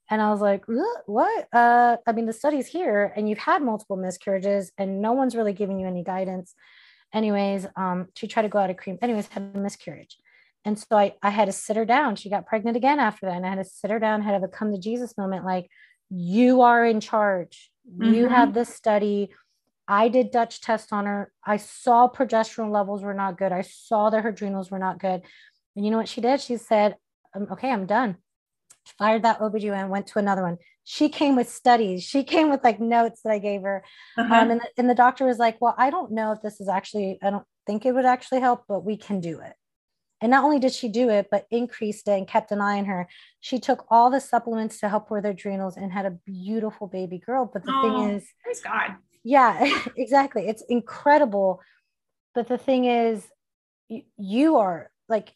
And I was like, what? Uh, I mean, the study's here and you've had multiple miscarriages and no one's really giving you any guidance. Anyways, um, she tried to go out of cream. Anyways, had a miscarriage. And so I, I had to sit her down. She got pregnant again after that. And I had to sit her down, had a come to Jesus moment. Like, you are in charge. Mm-hmm. You have this study. I did Dutch test on her. I saw progesterone levels were not good. I saw that her adrenals were not good. And you know what she did? She said, okay, I'm done. Fired that O B G Y N, went to another one. She came with studies. She came with like notes that I gave her. Uh-huh. Um, and, the, and the doctor was like, well, I don't know if this is actually, I don't think it would actually help, but we can do it. And not only did she do it, but increased it and kept an eye on her. She took all the supplements to help with her adrenals and had a beautiful baby girl. But the oh, thing is, praise God. Yeah, exactly. It's incredible. But the thing is, y- you are like,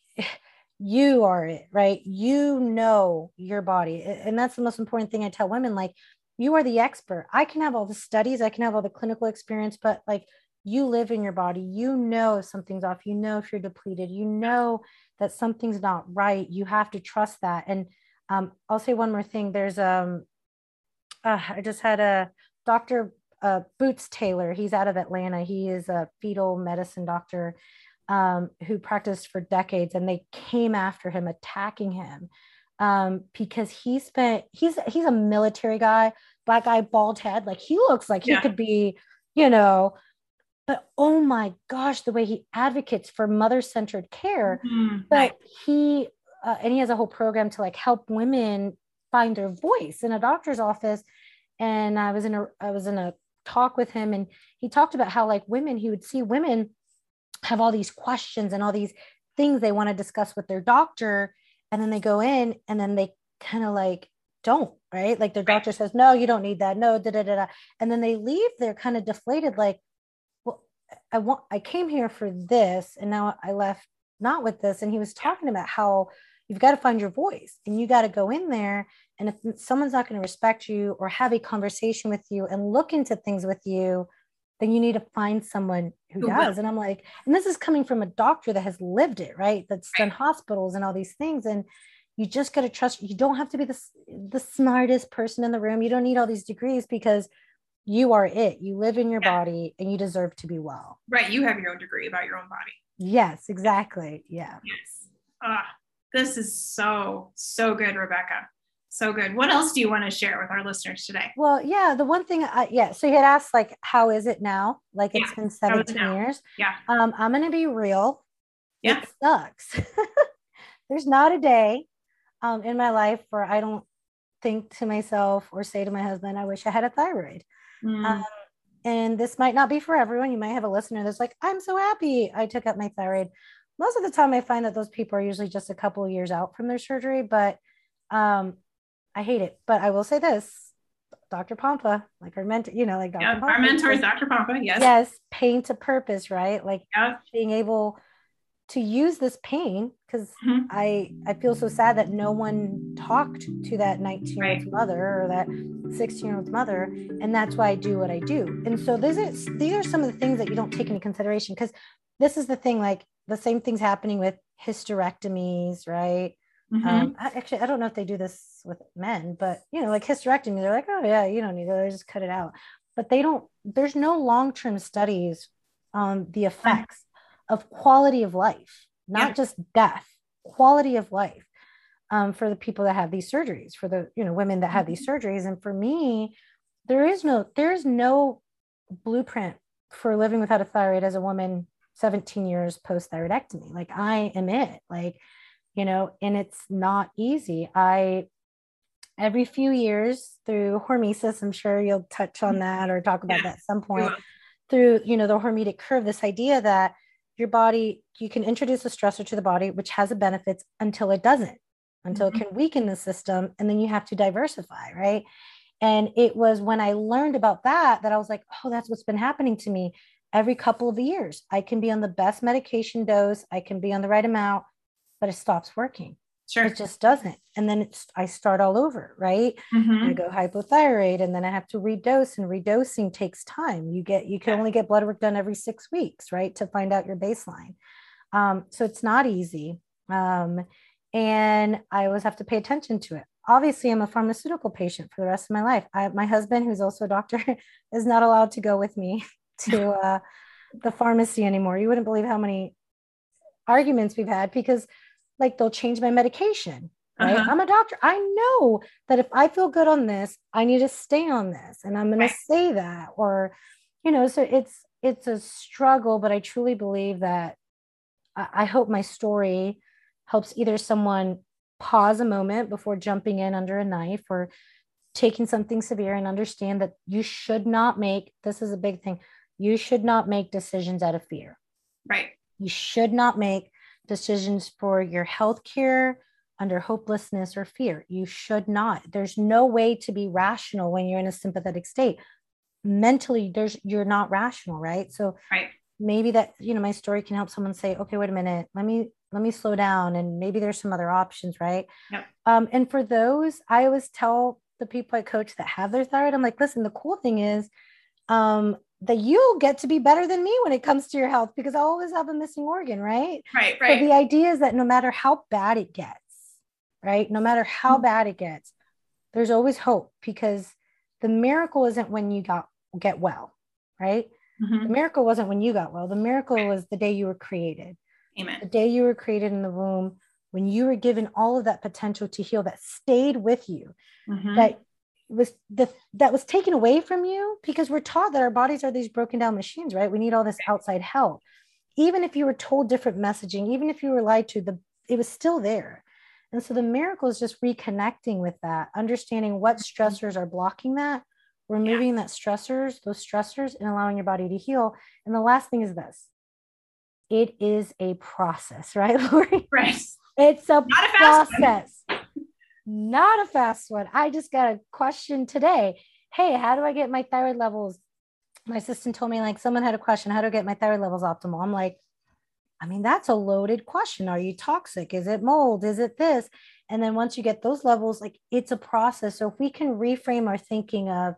you are it, right? You know your body. And that's the most important thing I tell women, like, you are the expert. I can have all the studies. I can have all the clinical experience, but like, you live in your body. You know, if something's off, you know, if you're depleted, you know that something's not right. You have to trust that. And um, I'll say one more thing. There's, um, uh, I just had a Doctor uh, Boots Taylor. He's out of Atlanta. He is a fetal medicine doctor. Um, who practiced for decades, and they came after him, attacking him um, because he spent, he's, he's a military guy, black guy, bald head. Like, he looks like yeah. he could be, you know, but oh my gosh, the way he advocates for mother-centered care, mm-hmm. but he, uh, and he has a whole program to like help women find their voice in a doctor's office. And I was in a, I was in a talk with him, and he talked about how like women, he would see women have all these questions and all these things they want to discuss with their doctor. And then they go in and then they kind of like, don't, right? Like their doctor says, no, you don't need that. No, da, da, da, da. And then they leave. They're kind of deflated. Like, well, I want, I came here for this. And now I left not with this. And he was talking about how you've got to find your voice and you got to go in there. And if someone's not going to respect you or have a conversation with you and look into things with you, then you need to find someone who does. And I'm like, and this is coming from a doctor that has lived it, right? That's right. Done hospitals and all these things. And you just got to trust, you don't have to be the, the smartest person in the room. You don't need all these degrees because you are it. You live in your yeah. body and you deserve to be well. Right. You have your own degree about your own body. Yes, exactly. Yeah. Yes. Ah, this is so, so good, Rebecca. So good. What else do you want to share with our listeners today? Well, yeah, the one thing, I, yeah. So you had asked like, how is it now? Like yeah, it's been seventeen years. Yeah. Um, I'm going to be real. Yeah. It sucks. There's not a day um, in my life where I don't think to myself or say to my husband, I wish I had a thyroid. Mm. Um, and this might not be for everyone. You might have a listener that's like, I'm so happy I took out my thyroid. Most of the time I find that those people are usually just a couple of years out from their surgery, but um, I hate it, but I will say this. Doctor Pompa, like our mentor, you know, like Doctor Yeah, Pompa, our mentor is Doctor Pompa. Yes. Yes. Pain to purpose, right? Like yeah. being able to use this pain, because mm-hmm. I, I feel so sad that no one talked to that nineteen-year-old's right. mother or that sixteen-year-old's mother. And that's why I do what I do. And so this is, these are some of the things that you don't take into consideration, because this is the thing, like the same thing's happening with hysterectomies, right? Mm-hmm. Um, I, actually, I don't know if they do this with men, but you know, like hysterectomy, they're like, oh yeah, you don't need it. They just cut it out. But they don't, there's no long-term studies on the effects mm-hmm. of quality of life, not yeah. just death, quality of life um, for the people that have these surgeries, for the, you know, women that have these surgeries. And for me, there is no, there's no blueprint for living without a thyroid as a woman, seventeen years post thyroidectomy. Like I am it, like, you know, and it's not easy. I, every few years through hormesis, I'm sure you'll touch on that or talk about yeah. that at some point yeah. through, you know, the hormetic curve, this idea that your body, you can introduce a stressor to the body, which has a benefits until it doesn't, until mm-hmm. it can weaken the system. And then you have to diversify. Right. And it was when I learned about that, that I was like, oh, that's what's been happening to me every couple of years. I can be on the best medication dose. I can be on the right amount, but it stops working. Sure. It just doesn't. And then it's, I start all over. Right. Mm-hmm. I go hypothyroid and then I have to redose, and redosing takes time. You get, you can yeah. only get blood work done every six weeks, right. To find out your baseline. Um, so it's not easy. Um, and I always have to pay attention to it. Obviously I'm a pharmaceutical patient for the rest of my life. I, my husband, who's also a doctor, is not allowed to go with me to uh, the pharmacy anymore. You wouldn't believe how many arguments we've had, because like they'll change my medication, right? Uh-huh. I'm a doctor. I know that if I feel good on this, I need to stay on this, and I'm going right. to say that, or, you know, so it's, it's a struggle, but I truly believe that I, I hope my story helps either someone pause a moment before jumping in under a knife or taking something severe, and understand that you should not make, this is a big thing. You should not make decisions out of fear, right? You should not make decisions for your health care under hopelessness or fear. You should not. There's no way to be rational when you're in a sympathetic state. Mentally, there's you're not rational, right? So right. maybe that, you know, my story can help someone say, okay, wait a minute, let me let me slow down, and maybe there's some other options, right? Yep. Um, and for those, I always tell the people I coach that have their thyroid, I'm like, listen, the cool thing is, um, that you'll get to be better than me when it comes to your health, because I always have a missing organ, right? Right, right. So the idea is that no matter how bad it gets, right? No matter how mm-hmm. bad it gets, there's always hope, because the miracle isn't when you got get well, right? Mm-hmm. The miracle wasn't when you got well. The miracle right. was the day you were created. Amen. The day you were created in the womb, when you were given all of that potential to heal that stayed with you, mm-hmm. that was the that was taken away from you, because we're taught that our bodies are these broken down machines, right? We need all this outside help. Even if you were told different messaging, even if you were lied to, the it was still there. And so the miracle is just reconnecting with that, understanding what stressors are blocking that, removing yeah. that stressors, those stressors, and allowing your body to heal. And the last thing is this: it is a process, right, Lori? Right. It's a Not a process. Not a fast one. I just got a question today. Hey, how do I get my thyroid levels? My assistant told me, like, someone had a question. How do I get my thyroid levels optimal? I'm like, I mean, that's a loaded question. Are you toxic? Is it mold? Is it this? And then once you get those levels, like, it's a process. So if we can reframe our thinking of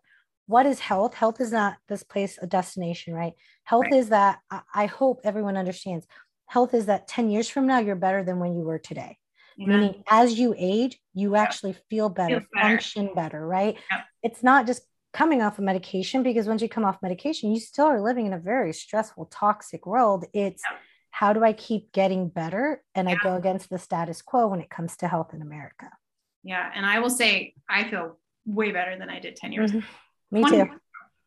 what is health, health is not this place, a destination, right? Health right. is that, I hope everyone understands, health is that ten years from now, you're better than when you were today. Yeah. Meaning as you age, you yep. actually feel better, feel better, function better, right? Yep. It's not just coming off of medication, because once you come off medication, you still are living in a very stressful, toxic world. It's yep. how do I keep getting better? And yep. I go against the status quo when it comes to health in America. Yeah. And I will say, I feel way better than I did ten years mm-hmm. ago. Me too.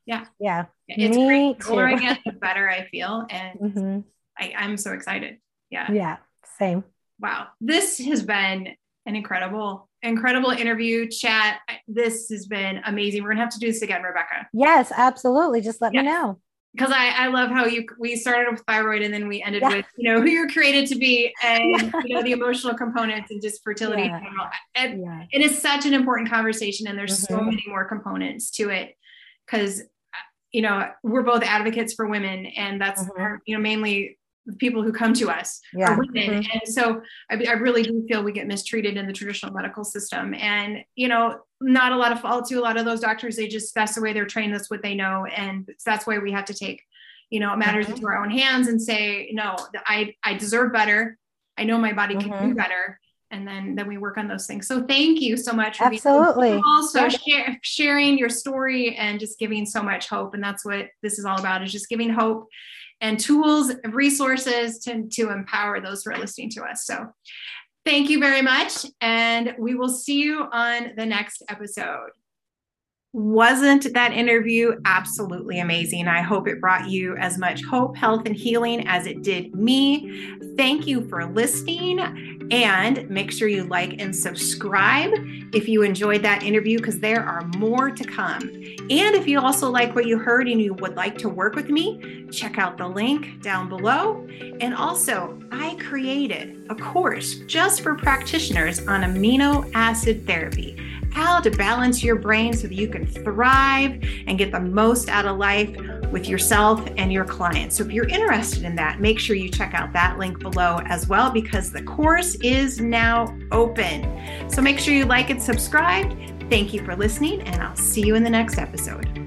Yeah. Yeah. It's Me great. The older I get, the better I feel. And mm-hmm. I, I'm so excited. Yeah. Yeah. Same. Wow. This has been an incredible, incredible interview chat. This has been amazing. We're going to have to do this again, Rebecca. Yes, absolutely. Just let yes. me know. because I, I love how you, we started with thyroid and then we ended yeah. with, you know, who you're created to be and, yeah. you know, the emotional components and just fertility yeah. in general. And yeah. it is such an important conversation, and there's mm-hmm. so many more components to it, because, you know, we're both advocates for women, and that's, mm-hmm. our, you know, mainly the people who come to us yeah. are women. Mm-hmm. And so I, I really do feel we get mistreated in the traditional medical system, and, you know, not a lot of fault to a lot of those doctors. They just, that's the way they're trained. That's what they know. And that's why we have to take, you know, matters mm-hmm. into our own hands and say, no, I, I deserve better. I know my body mm-hmm. can do better. And then, then we work on those things. So thank you so much. For Absolutely. Being also share, sharing your story and just giving so much hope. And that's what this is all about, is just giving hope and tools and resources to, to empower those who are listening to us. So thank you very much, and we will see you on the next episode. Wasn't that interview absolutely amazing? I hope it brought you as much hope, health, and healing as it did me. Thank you for listening, and make sure you like and subscribe if you enjoyed that interview, because there are more to come. And if you also like what you heard and you would like to work with me, check out the link down below. And also, I created a course just for practitioners on amino acid therapy, how to balance your brain so that you can thrive and get the most out of life with yourself and your clients. So if you're interested in that, make sure you check out that link below as well, because the course is now open. So make sure you like and subscribe. Thank you for listening, and I'll see you in the next episode.